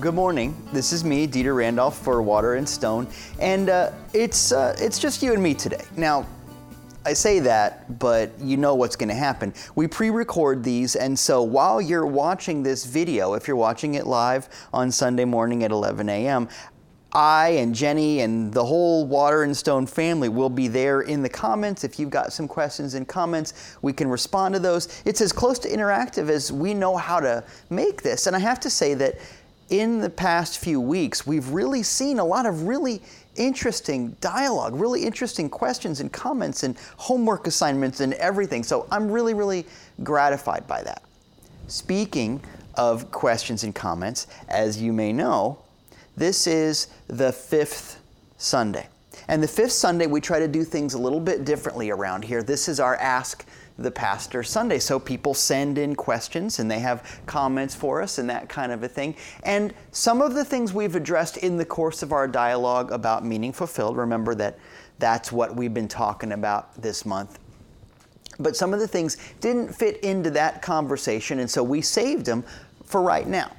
Good morning. This is me, Dieter Randolph for Water and Stone, and it's just you and me today. Now, I say that, but you know what's going to happen. We pre-record these, and so while you're watching this video, if you're watching it live on Sunday morning at 11 a.m., I and Jenny and the whole Water and Stone family will be there in the comments. If you've got some questions and comments, we can respond to those. It's as close to interactive as we know how to make this. And I have to say that in the past few weeks, we've really seen a lot of really interesting dialogue, really interesting questions and comments and homework assignments and everything. So I'm really, really gratified by that. Speaking of questions and comments, as you may know, this is the fifth Sunday. And the fifth Sunday, we try to do things a little bit differently around here. This is our Ask the Pastor Sunday. So people send in questions and they have comments for us and that kind of a thing. And some of the things we've addressed in the course of our dialogue about Meaning Fulfilled, remember that's what we've been talking about this month. But some of the things didn't fit into that conversation, and so we saved them for right now.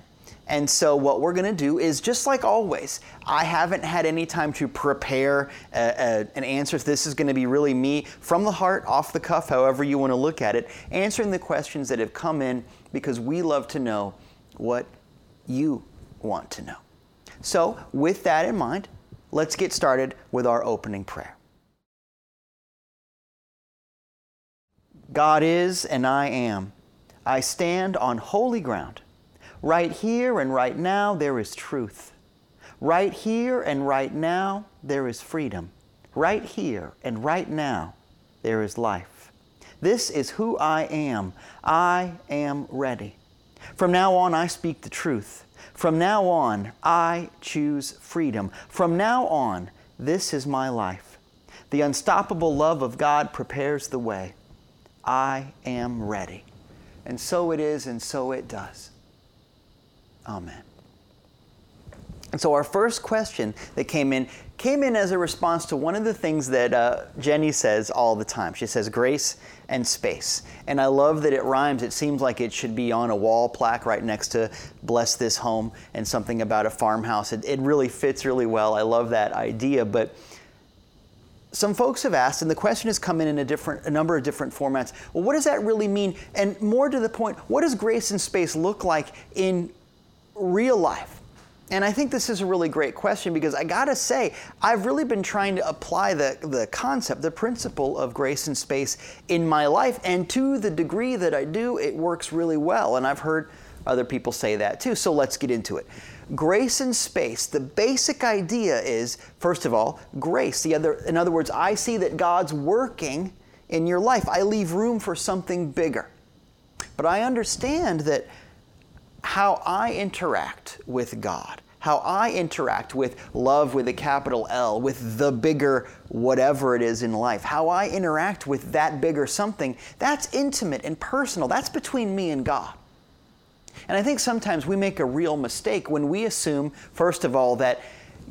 And so what we're going to do is, just like always, I haven't had any time to prepare an answer. This is going to be really me from the heart, off the cuff, however you want to look at it, answering the questions that have come in because we love to know what you want to know. So with that in mind, let's get started with our opening prayer. God is and I am. I stand on holy ground. Right here and right now, there is truth. Right here and right now, there is freedom. Right here and right now, there is life. This is who I am. I am ready. From now on, I speak the truth. From now on, I choose freedom. From now on, this is my life. The unstoppable love of God prepares the way. I am ready. And so it is, and so it does. Amen. And so our first question that came in as a response to one of the things that Jenny says all the time. She says grace and space. And I love that it rhymes. It seems like it should be on a wall plaque right next to Bless This Home and something about a farmhouse. It really fits really well. I love that idea. But some folks have asked, and the question has come in a number of different formats. Well, what does that really mean? And more to the point, what does grace and space look like in real life? And I think this is a really great question because I gotta say, I've really been trying to apply the concept, the principle of grace and space in my life. And to the degree that I do, it works really well. And I've heard other people say that too. So let's get into it. Grace and space. The basic idea is, first of all, grace. In other words, I see that God's working in your life. I leave room for something bigger. But I understand that how I interact with God, how I interact with love with a capital L, with the bigger whatever it is in life, how I interact with that bigger something, that's intimate and personal. That's between me and God. And I think sometimes we make a real mistake when we assume, first of all, that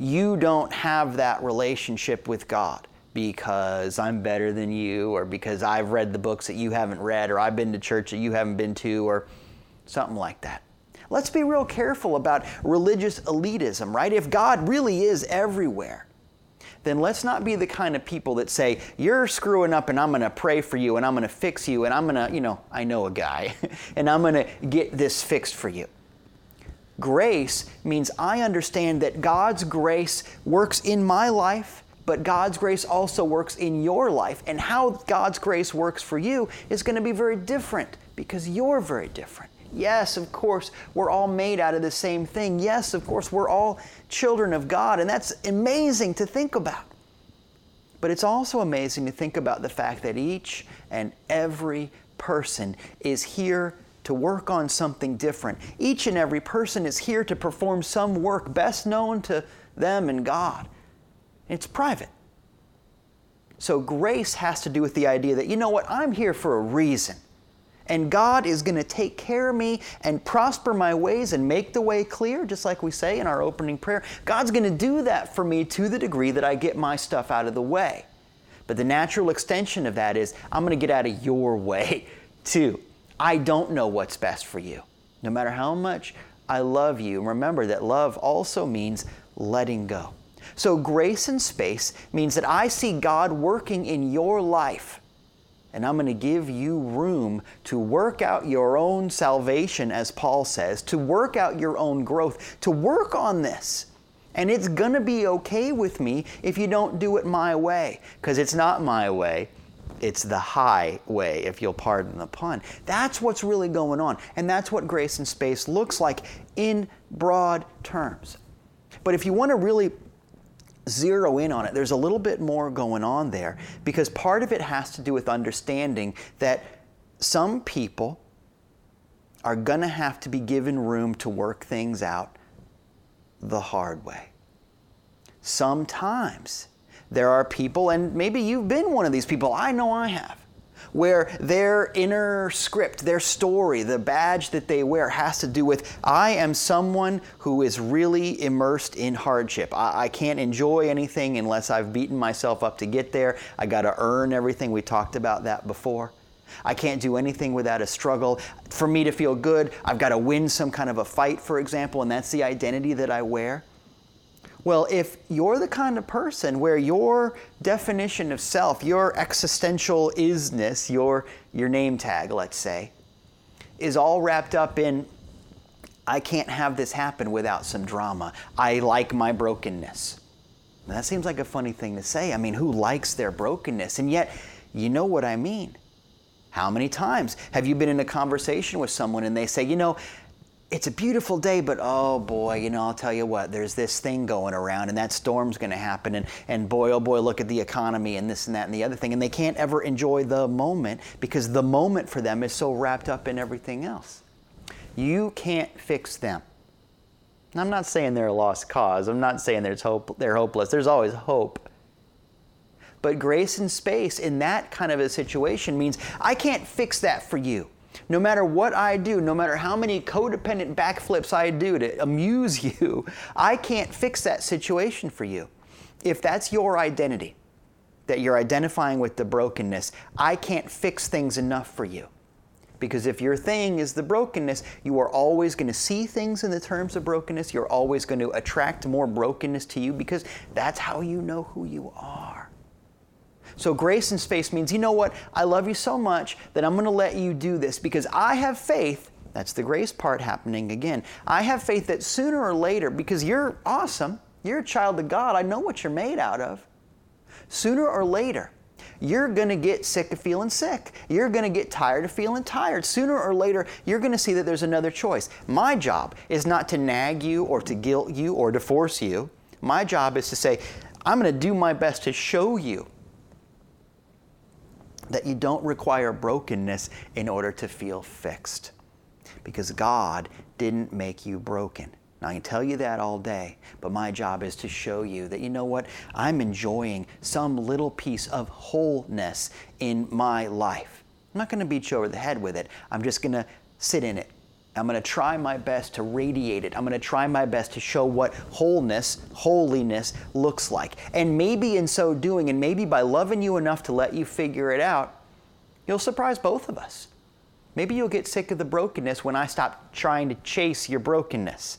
you don't have that relationship with God because I'm better than you, or because I've read the books that you haven't read, or I've been to church that you haven't been to, or something like that. Let's be real careful about religious elitism, right? If God really is everywhere, then let's not be the kind of people that say, you're screwing up and I'm going to pray for you and I'm going to fix you and I'm going to, I know a guy and I'm going to get this fixed for you. Grace means I understand that God's grace works in my life, but God's grace also works in your life. And how God's grace works for you is going to be very different because you're very different. Yes, of course, we're all made out of the same thing. Yes, of course, we're all children of God, and that's amazing to think about. But it's also amazing to think about the fact that each and every person is here to work on something different. Each and every person is here to perform some work best known to them and God. It's private. So grace has to do with the idea that, you know what, I'm here for a reason. And God is going to take care of me and prosper my ways and make the way clear, just like we say in our opening prayer. God's going to do that for me to the degree that I get my stuff out of the way. But the natural extension of that is, I'm going to get out of your way too. I don't know what's best for you. No matter how much I love you. Remember that love also means letting go. So grace and space means that I see God working in your life, and I'm going to give you room to work out your own salvation, as Paul says, to work out your own growth, to work on this. And it's going to be okay with me if you don't do it my way, because it's not my way. It's the high way, if you'll pardon the pun. That's what's really going on. And that's what grace and space looks like in broad terms. But if you want to really zero in on it, there's a little bit more going on there, because part of it has to do with understanding that some people are going to have to be given room to work things out the hard way. Sometimes there are people, and maybe you've been one of these people, I know I have, where their inner script, their story, the badge that they wear has to do with, I am someone who is really immersed in hardship. I can't enjoy anything unless I've beaten myself up to get there. I got to earn everything. We talked about that before. I can't do anything without a struggle. For me to feel good, I've got to win some kind of a fight, for example, and that's the identity that I wear. Well, if you're the kind of person where your definition of self, your existential isness, your name tag, let's say, is all wrapped up in, I can't have this happen without some drama. I like my brokenness. Now, that seems like a funny thing to say. I mean, who likes their brokenness? And yet, you know what I mean. How many times have you been in a conversation with someone and they say, you know, it's a beautiful day, but oh boy, you know, I'll tell you what, there's this thing going around and that storm's going to happen and boy, oh boy, look at the economy and this and that and the other thing. And they can't ever enjoy the moment because the moment for them is so wrapped up in everything else. You can't fix them. And I'm not saying they're a lost cause. I'm not saying there's hope, they're hopeless. There's always hope. But grace and space in that kind of a situation means I can't fix that for you. No matter what I do, no matter how many codependent backflips I do to amuse you, I can't fix that situation for you. If that's your identity, that you're identifying with the brokenness, I can't fix things enough for you. Because if your thing is the brokenness, you are always going to see things in the terms of brokenness. You're always going to attract more brokenness to you because that's how you know who you are. So grace and space means, you know what, I love you so much that I'm going to let you do this because I have faith, that's the grace part happening again, I have faith that sooner or later, because you're awesome, you're a child of God, I know what you're made out of, sooner or later, you're going to get sick of feeling sick. You're going to get tired of feeling tired. Sooner or later, you're going to see that there's another choice. My job is not to nag you or to guilt you or to force you. My job is to say, I'm going to do my best to show you that you don't require brokenness in order to feel fixed. Because God didn't make you broken. Now, I can tell you that all day, but my job is to show you that, you know what, I'm enjoying some little piece of wholeness in my life. I'm not going to beat you over the head with it. I'm just going to sit in it. I'm going to try my best to radiate it. I'm going to try my best to show what wholeness, holiness looks like. And maybe in so doing, and maybe by loving you enough to let you figure it out, you'll surprise both of us. Maybe you'll get sick of the brokenness when I stop trying to chase your brokenness.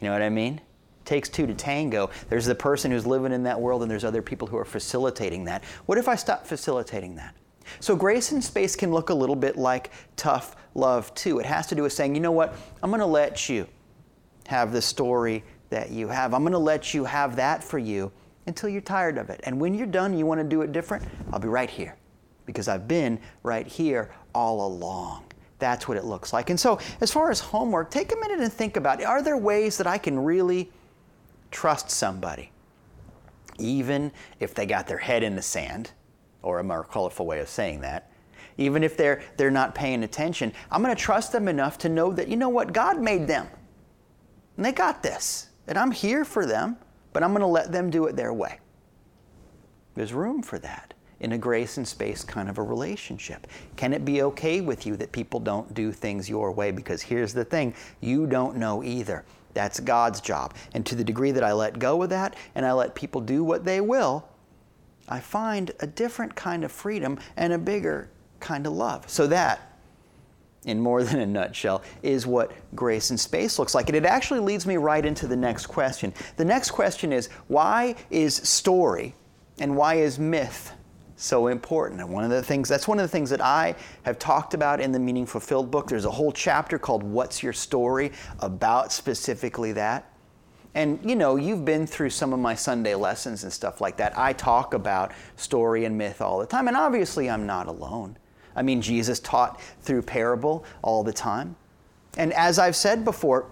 You know what I mean? It takes two to tango. There's the person who's living in that world and there's other people who are facilitating that. What if I stop facilitating that? So grace and space can look a little bit like tough love too. It has to do with saying, you know what, I'm going to let you have the story that you have. I'm going to let you have that for you until you're tired of it. And when you're done, you want to do it different, I'll be right here because I've been right here all along. That's what it looks like. And so as far as homework, take a minute and think about it. Are there ways that I can really trust somebody, even if they got their head in the sand? Or a more colorful way of saying that, even if they're not paying attention, I'm going to trust them enough to know that, you know what, God made them, and they got this, and I'm here for them, but I'm going to let them do it their way. There's room for that in a grace and space kind of a relationship. Can it be okay with you that people don't do things your way? Because here's the thing, you don't know either. That's God's job. And to the degree that I let go of that and I let people do what they will, I find a different kind of freedom and a bigger kind of love. So that in more than a nutshell, is what grace in space looks like. And it actually leads me right into the next question. The next question is, why is story and why is myth so important? And that's one of the things that I have talked about in the Meaning Fulfilled book. There's a whole chapter called What's Your Story about specifically that. And, you know, you've been through some of my Sunday lessons and stuff like that. I talk about story and myth all the time, and obviously I'm not alone. I mean, Jesus taught through parable all the time. And as I've said before,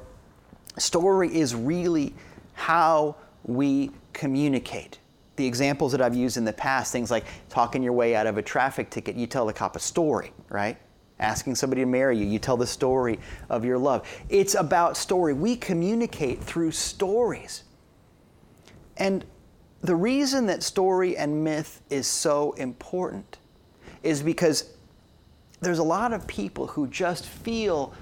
story is really how we communicate. The examples that I've used in the past, things like talking your way out of a traffic ticket, you tell the cop a story, right? Asking somebody to marry you, you tell the story of your love. It's about story. We communicate through stories. And the reason that story and myth is so important is because there's a lot of people who just feel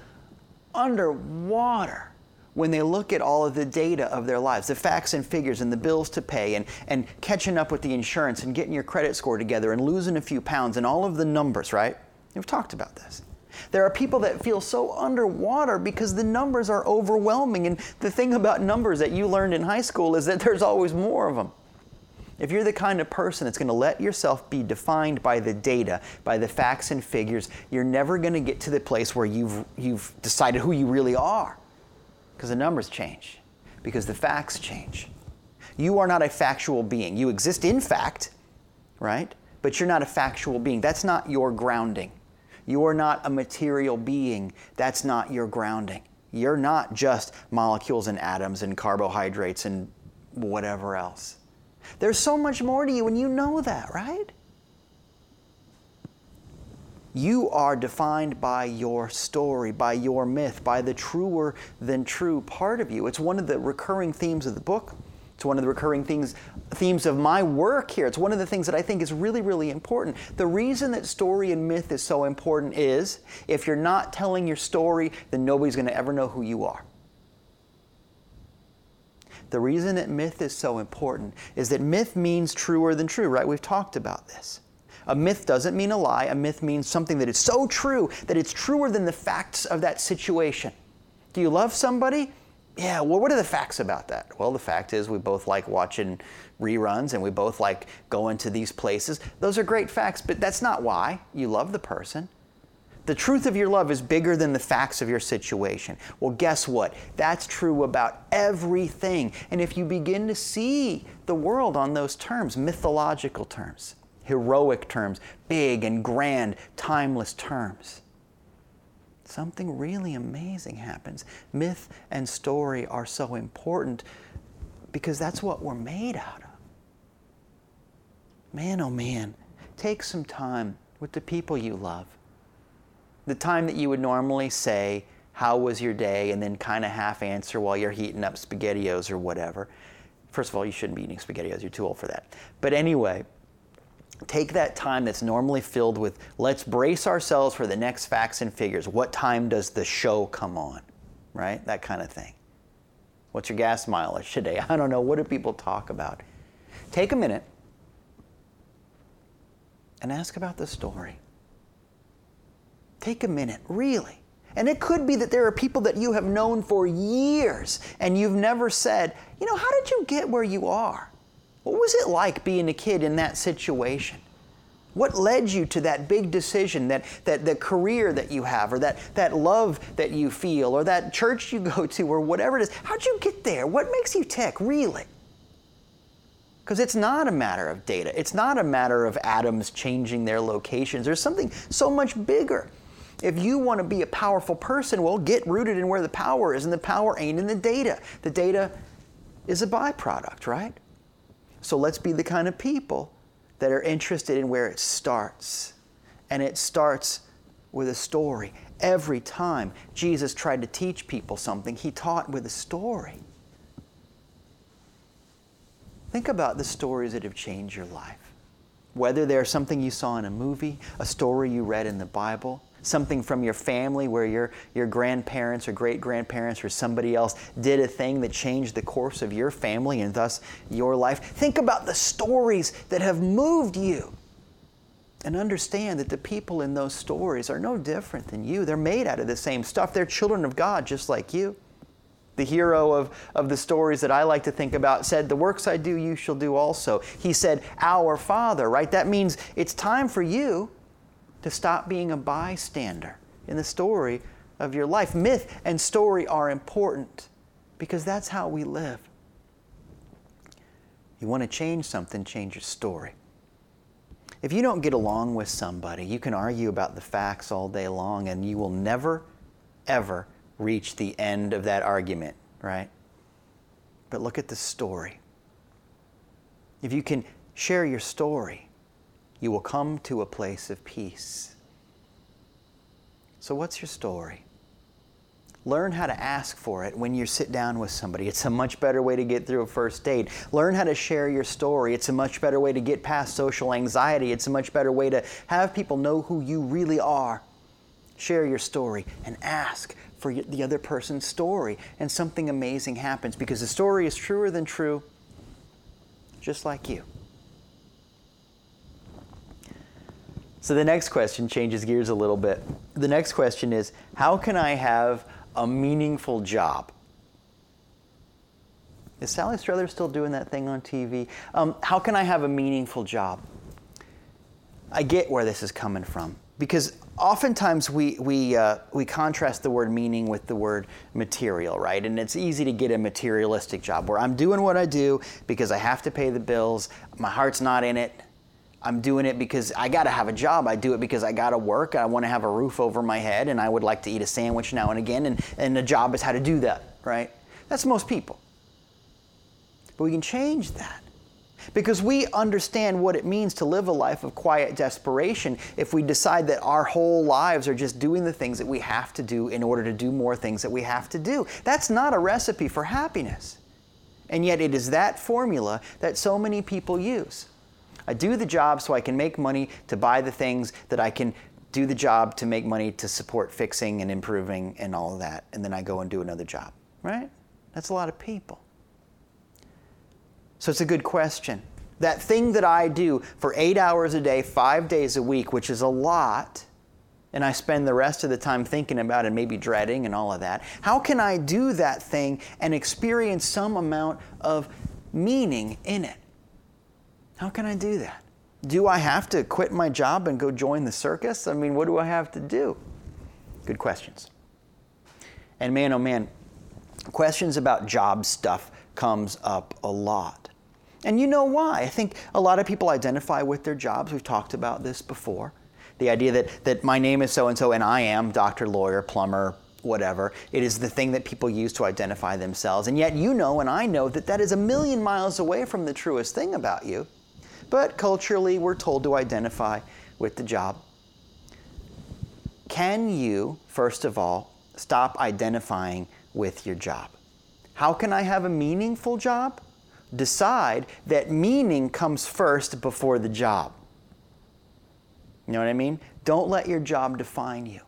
underwater when they look at all of the data of their lives, the facts and figures and the bills to pay and catching up with the insurance and getting your credit score together and losing a few pounds and all of the numbers, right? We've talked about this. There are people that feel so underwater because the numbers are overwhelming. And the thing about numbers that you learned in high school is that there's always more of them. If you're the kind of person that's going to let yourself be defined by the data, by the facts and figures, you're never going to get to the place where you've decided who you really are. Because the numbers change. Because the facts change. You are not a factual being. You exist in fact, right? But you're not a factual being. That's not your grounding. You are not a material being. That's not your grounding. You're not just molecules and atoms and carbohydrates and whatever else. There's so much more to you, and you know that, right? You are defined by your story, by your myth, by the truer than true part of you. It's one of the recurring themes of the book. It's one of the recurring themes of my work here. It's one of the things that I think is really, really important. The reason that story and myth is so important is if you're not telling your story, then nobody's going to ever know who you are. The reason that myth is so important is that myth means truer than true, right? We've talked about this. A myth doesn't mean a lie. A myth means something that is so true that it's truer than the facts of that situation. Do you love somebody? Yeah, well, what are the facts about that? Well, the fact is we both like watching reruns and we both like going to these places. Those are great facts, but that's not why you love the person. The truth of your love is bigger than the facts of your situation. Well, guess what? That's true about everything. And if you begin to see the world on those terms, mythological terms, heroic terms, big and grand, timeless terms, something really amazing happens. Myth and story are so important because that's what we're made out of. Man, oh man, take some time with the people you love. The time that you would normally say, how was your day, and then kind of half answer while you're heating up SpaghettiOs or whatever. First of all, you shouldn't be eating SpaghettiOs. You're too old for that. But anyway, take that time that's normally filled with, let's brace ourselves for the next facts and figures. What time does the show come on, right? That kind of thing. What's your gas mileage today? I don't know. What do people talk about? Take a minute and ask about the story. Take a minute, really. And it could be that there are people that you have known for years and you've never said, you know, how did you get where you are? What was it like being a kid in that situation? What led you to that big decision, that career that you have, or that love that you feel, or that church you go to, or whatever it is? How'd you get there? What makes you tick, really? Because it's not a matter of data. It's not a matter of atoms changing their locations. There's something so much bigger. If you want to be a powerful person, well, get rooted in where the power is, and the power ain't in the data. The data is a byproduct, right? So let's be the kind of people that are interested in where it starts. And it starts with a story. Every time Jesus tried to teach people something, he taught with a story. Think about the stories that have changed your life. Whether they're something you saw in a movie, a story you read in the Bible, something from your family where your grandparents or great-grandparents or somebody else did a thing that changed the course of your family and thus your life. Think about the stories that have moved you. And understand that the people in those stories are no different than you. They're made out of the same stuff. They're children of God just like you. The hero of the stories that I like to think about said, "The works I do, you shall do also." He said, "Our Father," right? That means it's time for you to stop being a bystander in the story of your life. Myth and story are important because that's how we live. You want to change something, change your story. If you don't get along with somebody, you can argue about the facts all day long and you will never, ever reach the end of that argument, right? But look at the story. If you can share your story, you will come to a place of peace. So what's your story? Learn how to ask for it when you sit down with somebody. It's a much better way to get through a first date. Learn how to share your story. It's a much better way to get past social anxiety. It's a much better way to have people know who you really are. Share your story and ask for the other person's story. And something amazing happens because the story is truer than true, just like you. So the next question changes gears a little bit. The next question is, how can I have a meaningful job? Is Sally Struthers still doing that thing on TV? How can I have a meaningful job? I get where this is coming from because oftentimes we contrast the word meaning with the word material, right? And it's easy to get a materialistic job where I'm doing what I do because I have to pay the bills. My heart's not in it. I'm doing it because I got to have a job. I do it because I got to work. I want to have a roof over my head, and I would like to eat a sandwich now and again, and the job is how to do that, right? That's most people. But we can change that because we understand what it means to live a life of quiet desperation if we decide that our whole lives are just doing the things that we have to do in order to do more things that we have to do. That's not a recipe for happiness. And yet it is that formula that so many people use. I do the job so I can make money to buy the things that I can do the job to make money to support fixing and improving and all of that. And then I go and do another job, right? That's a lot of people. So it's a good question. That thing that I do for 8 hours a day, 5 days a week, which is a lot, and I spend the rest of the time thinking about and maybe dreading and all of that. How can I do that thing and experience some amount of meaning in it? How can I do that? Do I have to quit my job and go join the circus? I mean, what do I have to do? Good questions. And man, oh man, questions about job stuff comes up a lot. And you know why. I think a lot of people identify with their jobs. We've talked about this before. The idea that my name is so-and-so and I am doctor, lawyer, plumber, whatever. It is the thing that people use to identify themselves. And yet you know and I know that that is a million miles away from the truest thing about you. But culturally, we're told to identify with the job. Can you, first of all, stop identifying with your job? How can I have a meaningful job? Decide that meaning comes first before the job. You know what I mean? Don't let your job define you.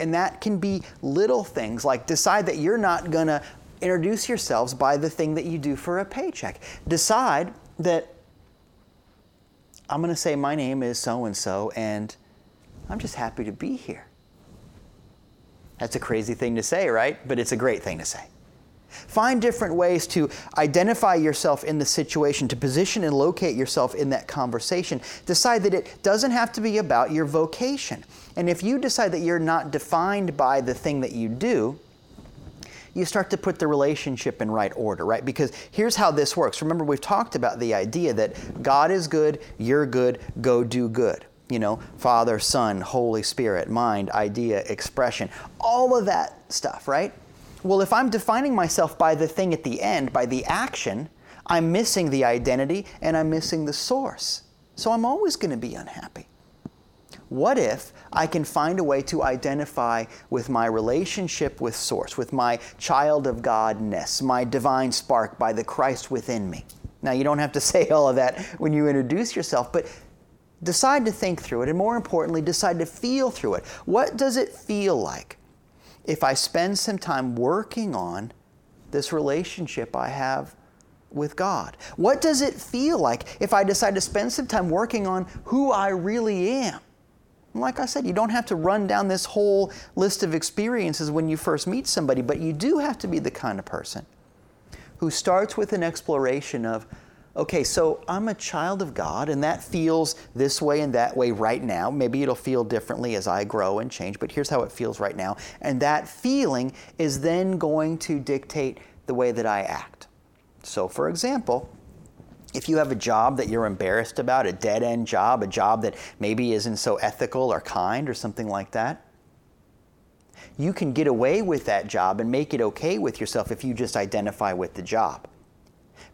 And that can be little things like decide that you're not going to introduce yourselves by the thing that you do for a paycheck. Decide that I'm going to say my name is so-and-so, and I'm just happy to be here. That's a crazy thing to say, right? But it's a great thing to say. Find different ways to identify yourself in the situation, to position and locate yourself in that conversation. Decide that it doesn't have to be about your vocation. And if you decide that you're not defined by the thing that you do, you start to put the relationship in right order, right? Because here's how this works. Remember, we've talked about the idea that God is good, you're good, go do good. You know, Father, Son, Holy Spirit, mind, idea, expression, all of that stuff, right? Well, if I'm defining myself by the thing at the end, by the action, I'm missing the identity and I'm missing the source. So I'm always going to be unhappy. What if I can find a way to identify with my relationship with Source, with my child of Godness, my divine spark by the Christ within me? Now, you don't have to say all of that when you introduce yourself, but decide to think through it, and more importantly, decide to feel through it. What does it feel like if I spend some time working on this relationship I have with God? What does it feel like if I decide to spend some time working on who I really am? Like I said, you don't have to run down this whole list of experiences when you first meet somebody, but you do have to be the kind of person who starts with an exploration of, okay, so I'm a child of God, and that feels this way and that way right now. Maybe it'll feel differently as I grow and change, but here's how it feels right now. And that feeling is then going to dictate the way that I act. So, for example, if you have a job that you're embarrassed about, a dead-end job, a job that maybe isn't so ethical or kind or something like that, you can get away with that job and make it okay with yourself if you just identify with the job.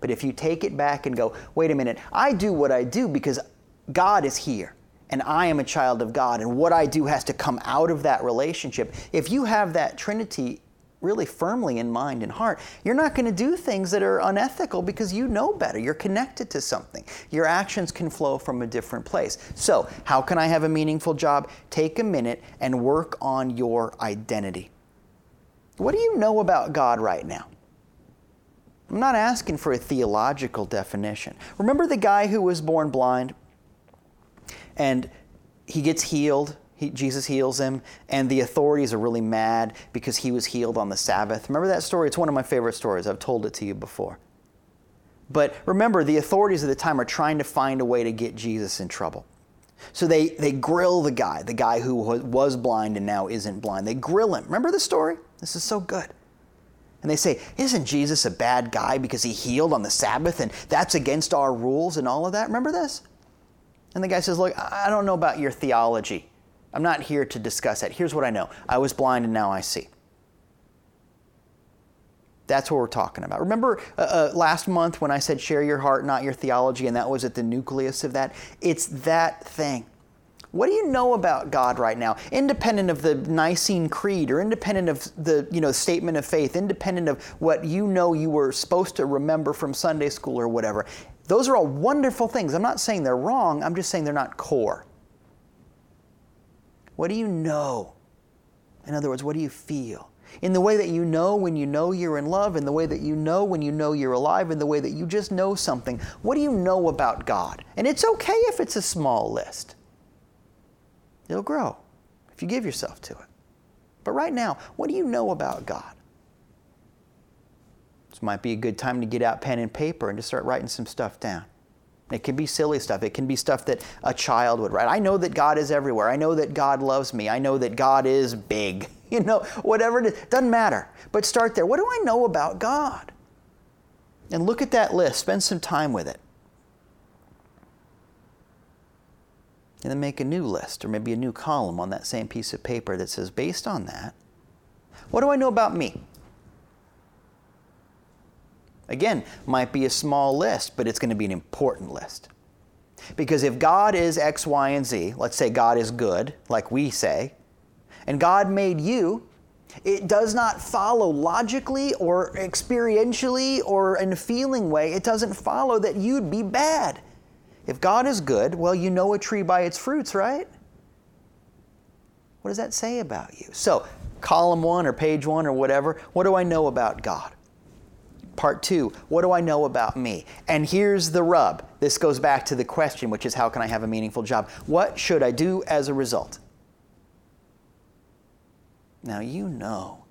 But if you take it back and go, wait a minute, I do what I do because God is here and I am a child of God and what I do has to come out of that relationship. If you have that Trinity really firmly in mind and heart, you're not going to do things that are unethical because you know better. You're connected to something. Your actions can flow from a different place. So, how can I have a meaningful job? Take a minute and work on your identity. What do you know about God right now? I'm not asking for a theological definition. Remember the guy who was born blind and he gets healed? Jesus heals him, and the authorities are really mad because he was healed on the Sabbath. Remember that story? It's one of my favorite stories. I've told it to you before. But remember, the authorities at the time are trying to find a way to get Jesus in trouble. So they grill the guy who was blind and now isn't blind. They grill him. Remember the story? This is so good. And they say, isn't Jesus a bad guy because he healed on the Sabbath, and that's against our rules and all of that? Remember this? And the guy says, look, I don't know about your theology. I'm not here to discuss that. Here's what I know. I was blind and now I see. That's what we're talking about. Remember last month when I said share your heart, not your theology, and that was at the nucleus of that? It's that thing. What do you know about God right now? Independent of the Nicene Creed or independent of the statement of faith, independent of what you were supposed to remember from Sunday school or whatever. Those are all wonderful things. I'm not saying they're wrong. I'm just saying they're not core. What do you know? In other words, what do you feel? In the way that you know when you know you're in love, in the way that you know when you know you're alive, in the way that you just know something, what do you know about God? And it's okay if it's a small list. It'll grow if you give yourself to it. But right now, what do you know about God? This might be a good time to get out pen and paper and just start writing some stuff down. It can be silly stuff. It can be stuff that a child would write. I know that God is everywhere. I know that God loves me. I know that God is big. Whatever it is. Doesn't matter. But start there. What do I know about God? And look at that list. Spend some time with it. And then make a new list or maybe a new column on that same piece of paper that says, based on that, what do I know about me? Again, might be a small list, but it's going to be an important list. Because if God is X, Y, and Z, let's say God is good, like we say, and God made you, it does not follow logically or experientially or in a feeling way, it doesn't follow that you'd be bad. If God is good, well, you know a tree by its fruits, right? What does that say about you? So, column one or page one or whatever, what do I know about God? Part two, what do I know about me? And here's the rub. This goes back to the question, which is how can I have a meaningful job? What should I do as a result? Now you know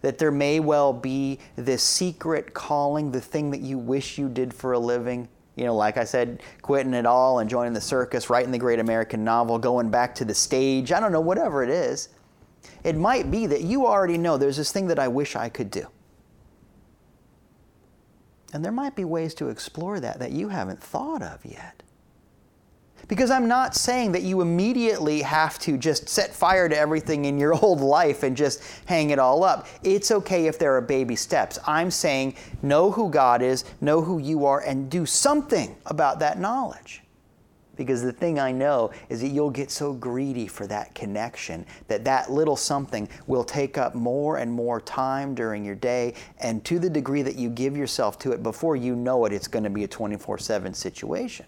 that there may well be this secret calling, the thing that you wish you did for a living. Like I said, quitting it all and joining the circus, writing the great American novel, going back to the stage, I don't know, whatever it is. It might be that you already know there's this thing that I wish I could do. And there might be ways to explore that you haven't thought of yet. Because I'm not saying that you immediately have to just set fire to everything in your old life and just hang it all up. It's okay if there are baby steps. I'm saying know who God is, know who you are, and do something about that knowledge. Because the thing I know is that you'll get so greedy for that connection that little something will take up more and more time during your day. And to the degree that you give yourself to it, before you know it, it's going to be a 24/7 situation.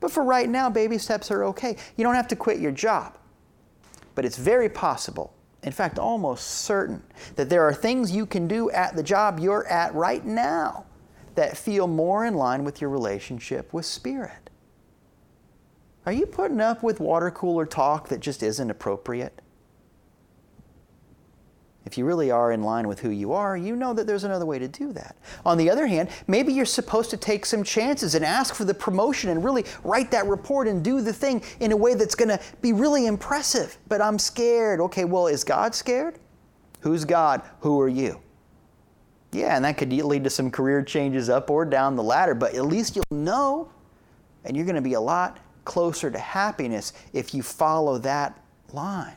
But for right now, baby steps are okay. You don't have to quit your job. But it's very possible, in fact, almost certain, that there are things you can do at the job you're at right now that feel more in line with your relationship with Spirit? Are you putting up with water cooler talk that just isn't appropriate? If you really are in line with who you are, you know that there's another way to do that. On the other hand, maybe you're supposed to take some chances and ask for the promotion and really write that report and do the thing in a way that's going to be really impressive. But I'm scared. Okay, well, is God scared? Who's God? Who are you? Yeah, and that could lead to some career changes up or down the ladder, but at least you'll know, and you're going to be a lot closer to happiness if you follow that line.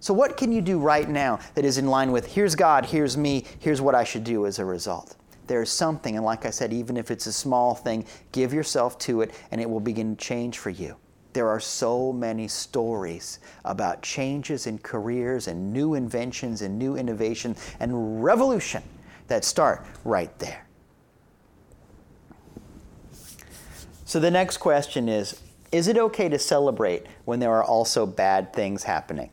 So what can you do right now that is in line with, here's God, here's me, here's what I should do as a result? There's something, and like I said, even if it's a small thing, give yourself to it, and it will begin to change for you. There are so many stories about changes in careers and new inventions and new innovation and revolution that start right there. So the next question is it okay to celebrate when there are also bad things happening?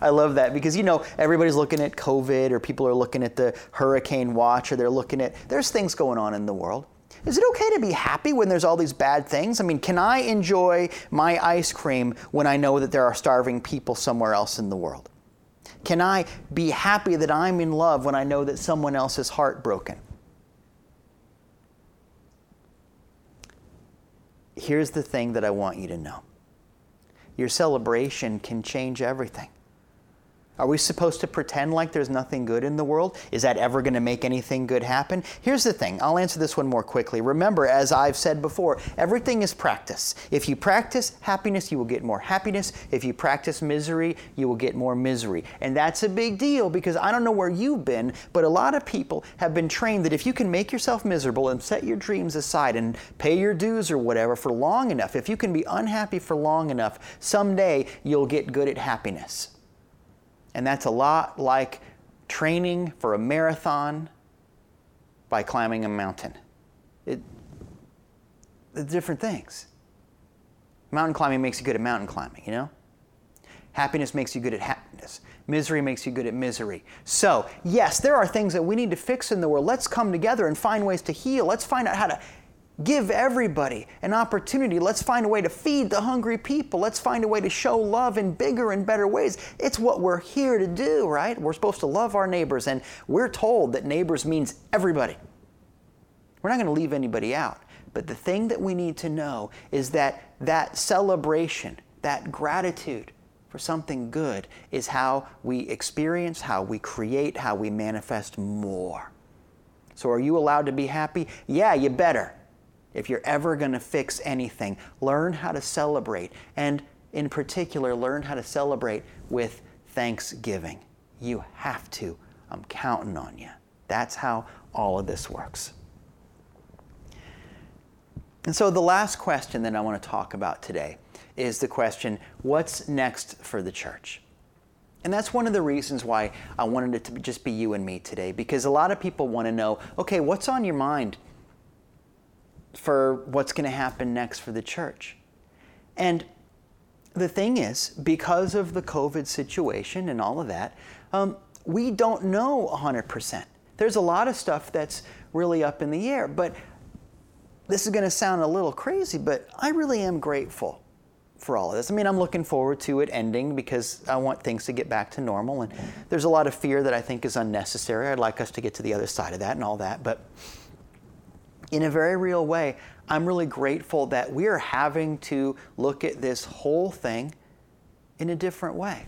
I love that because, you know, everybody's looking at COVID or people are looking at the hurricane watch or they're looking at, there's things going on in the world. Is it okay to be happy when there's all these bad things? I mean, can I enjoy my ice cream when I know that there are starving people somewhere else in the world? Can I be happy that I'm in love when I know that someone else is heartbroken? Here's the thing that I want you to know. Your celebration can change everything. Are we supposed to pretend like there's nothing good in the world? Is that ever going to make anything good happen? Here's the thing. I'll answer this one more quickly. Remember, as I've said before, everything is practice. If you practice happiness, you will get more happiness. If you practice misery, you will get more misery. And that's a big deal because I don't know where you've been, but a lot of people have been trained that if you can make yourself miserable and set your dreams aside and pay your dues or whatever for long enough, if you can be unhappy for long enough, someday you'll get good at happiness. And that's a lot like training for a marathon by climbing a mountain. It's different things. Mountain climbing makes you good at mountain climbing, you know? Happiness makes you good at happiness. Misery makes you good at misery. So, yes, there are things that we need to fix in the world. Let's come together and find ways to heal. Let's find out how to give everybody an opportunity. Let's find a way to feed the hungry people. Let's find a way to show love in bigger and better ways. It's what we're here to do, right? We're supposed to love our neighbors, and we're told that neighbors means everybody. We're not going to leave anybody out. But the thing that we need to know is that that celebration, that gratitude for something good is how we experience, how we create, how we manifest more. So are you allowed to be happy? Yeah, you better. If you're ever going to fix anything, learn how to celebrate. And in particular, learn how to celebrate with thanksgiving. You have to. I'm counting on you. That's how all of this works. And so the last question that I want to talk about today is the question, what's next for the church? And that's one of the reasons why I wanted it to just be you and me today, because a lot of people want to know, okay, what's on your mind for what's going to happen next for the church? And the thing is, because of the COVID situation and all of that, we don't know 100%. There's a lot of stuff that's really up in the air, but this is going to sound a little crazy, but I really am grateful for all of this. I mean, I'm looking forward to it ending because I want things to get back to normal, and there's a lot of fear that I think is unnecessary. I'd like us to get to the other side of that and all that, but in a very real way, I'm really grateful that we're having to look at this whole thing in a different way.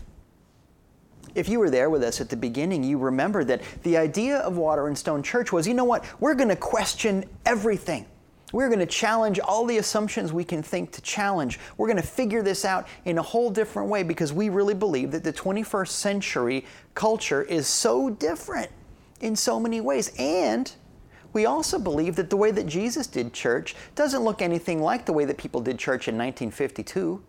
If you were there with us at the beginning, you remember that the idea of Water and Stone Church was, you know what, we're going to question everything. We're going to challenge all the assumptions we can think to challenge. We're going to figure this out in a whole different way because we really believe that the 21st century culture is so different in so many ways. And we also believe that the way that Jesus did church doesn't look anything like the way that people did church in 1952,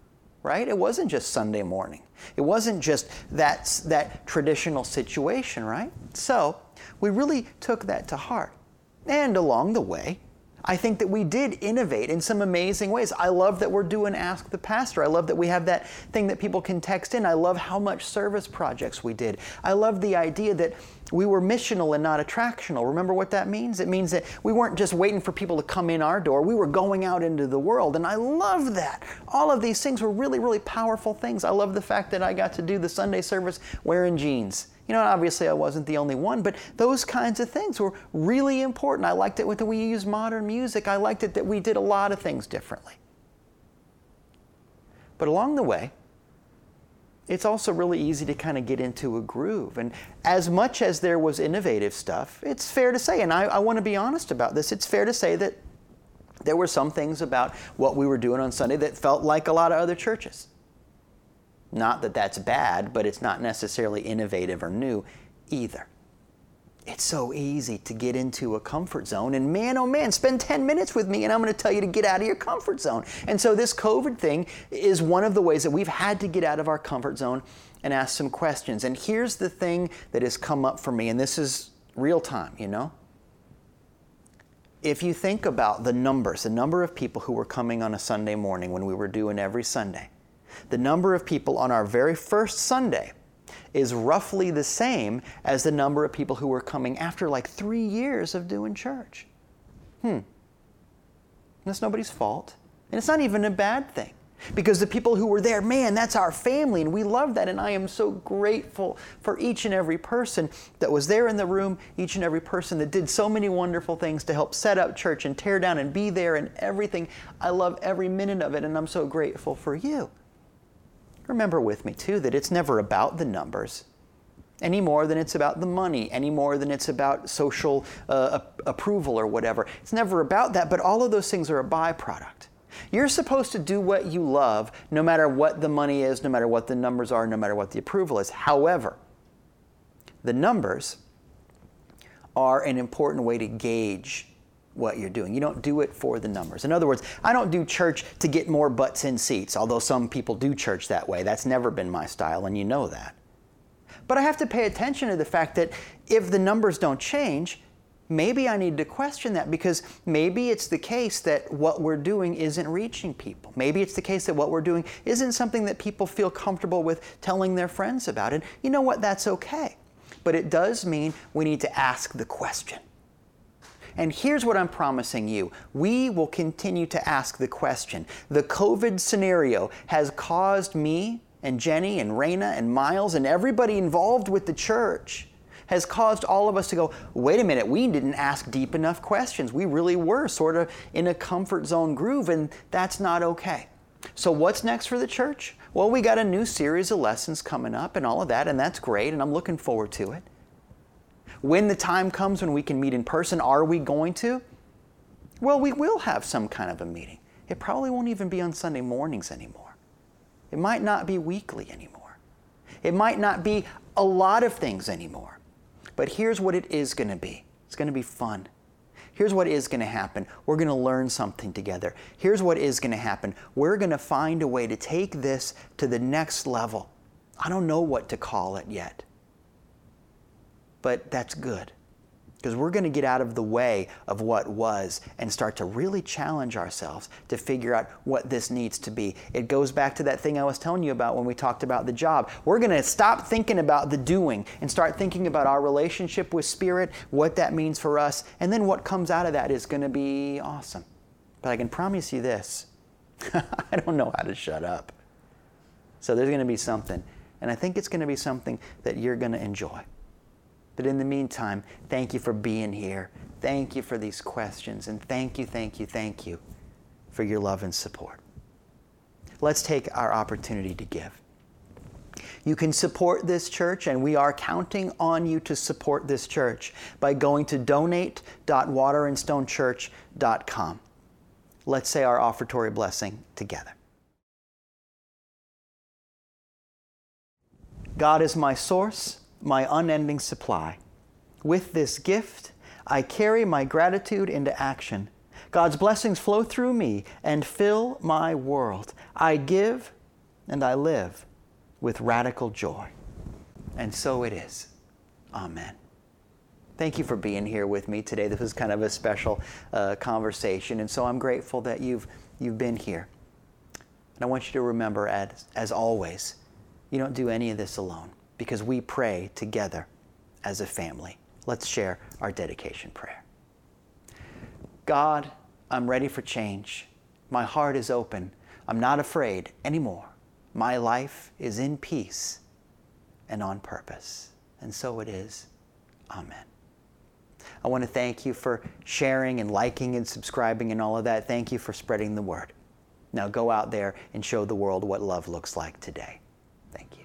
right? It wasn't just Sunday morning. It wasn't just that traditional situation, right? So we really took that to heart. And along the way, I think that we did innovate in some amazing ways. I love that we're doing Ask the Pastor. I love that we have that thing that people can text in. I love how much service projects we did. I love the idea that we were missional and not attractional. Remember what that means? It means that we weren't just waiting for people to come in our door. We were going out into the world, and I love that. All of these things were really, really powerful things. I love the fact that I got to do the Sunday service wearing jeans. You know, obviously I wasn't the only one, but those kinds of things were really important. I liked it that we used modern music. I liked it that we did a lot of things differently. But along the way, it's also really easy to kind of get into a groove. And as much as there was innovative stuff, it's fair to say, and I want to be honest about this, it's fair to say that there were some things about what we were doing on Sunday that felt like a lot of other churches. Not that that's bad, but it's not necessarily innovative or new either. It's so easy to get into a comfort zone, and man, oh man, spend 10 minutes with me and I'm going to tell you to get out of your comfort zone. And so this COVID thing is one of the ways that we've had to get out of our comfort zone and ask some questions. And here's the thing that has come up for me, and this is real time, you know. If you think about the numbers, the number of people who were coming on a Sunday morning when we were doing every Sunday, the number of people on our very first Sunday is roughly the same as the number of people who were coming after like 3 years of doing church. That's nobody's fault. And it's not even a bad thing, because the people who were there, man, that's our family, and we love that. And I am so grateful for each and every person that was there in the room, each and every person that did so many wonderful things to help set up church and tear down and be there and everything. I love every minute of it, and I'm so grateful for you. Remember with me, too, that it's never about the numbers any more than it's about the money, any more than it's about social approval or whatever. It's never about that, but all of those things are a byproduct. You're supposed to do what you love no matter what the money is, no matter what the numbers are, no matter what the approval is. However, the numbers are an important way to gauge what you're doing. You don't do it for the numbers. In other words, I don't do church to get more butts in seats, although some people do church that way. That's never been my style, and you know that. But I have to pay attention to the fact that if the numbers don't change, maybe I need to question that, because maybe it's the case that what we're doing isn't reaching people. Maybe it's the case that what we're doing isn't something that people feel comfortable with telling their friends about. And you know what? That's okay. But it does mean we need to ask the question. And here's what I'm promising you. We will continue to ask the question. The COVID scenario has caused me and Jenny and Reina and Miles and everybody involved with the church, has caused all of us to go, wait a minute, we didn't ask deep enough questions. We really were sort of in a comfort zone groove, and that's not okay. So what's next for the church? Well, we got a new series of lessons coming up and all of that, and that's great, and I'm looking forward to it. When the time comes when we can meet in person, are we going to? Well, we will have some kind of a meeting. It probably won't even be on Sunday mornings anymore. It might not be weekly anymore. It might not be a lot of things anymore. But here's what it is going to be. It's going to be fun. Here's what is going to happen. We're going to learn something together. Here's what is going to happen. We're going to find a way to take this to the next level. I don't know what to call it yet. But that's good, because we're going to get out of the way of what was and start to really challenge ourselves to figure out what this needs to be. It goes back to that thing I was telling you about when we talked about the job. We're going to stop thinking about the doing and start thinking about our relationship with Spirit, what that means for us, and then what comes out of that is going to be awesome. But I can promise you this. I don't know how to shut up. So there's going to be something, and I think it's going to be something that you're going to enjoy. But in the meantime, thank you for being here. Thank you for these questions. And thank you for your love and support. Let's take our opportunity to give. You can support this church, and we are counting on you to support this church by going to donate.waterandstonechurch.com. Let's say our offertory blessing together. God is my source, my unending supply. With this gift, I carry my gratitude into action. God's blessings flow through me and fill my world. I give and I live with radical joy. And so it is. Amen. Thank you for being here with me today. This was kind of a special conversation, and so I'm grateful that you've been here. And I want you to remember, as always, you don't do any of this alone, because we pray together as a family. Let's share our dedication prayer. God, I'm ready for change. My heart is open. I'm not afraid anymore. My life is in peace and on purpose. And so it is. Amen. I want to thank you for sharing and liking and subscribing and all of that. Thank you for spreading the word. Now go out there and show the world what love looks like today. Thank you.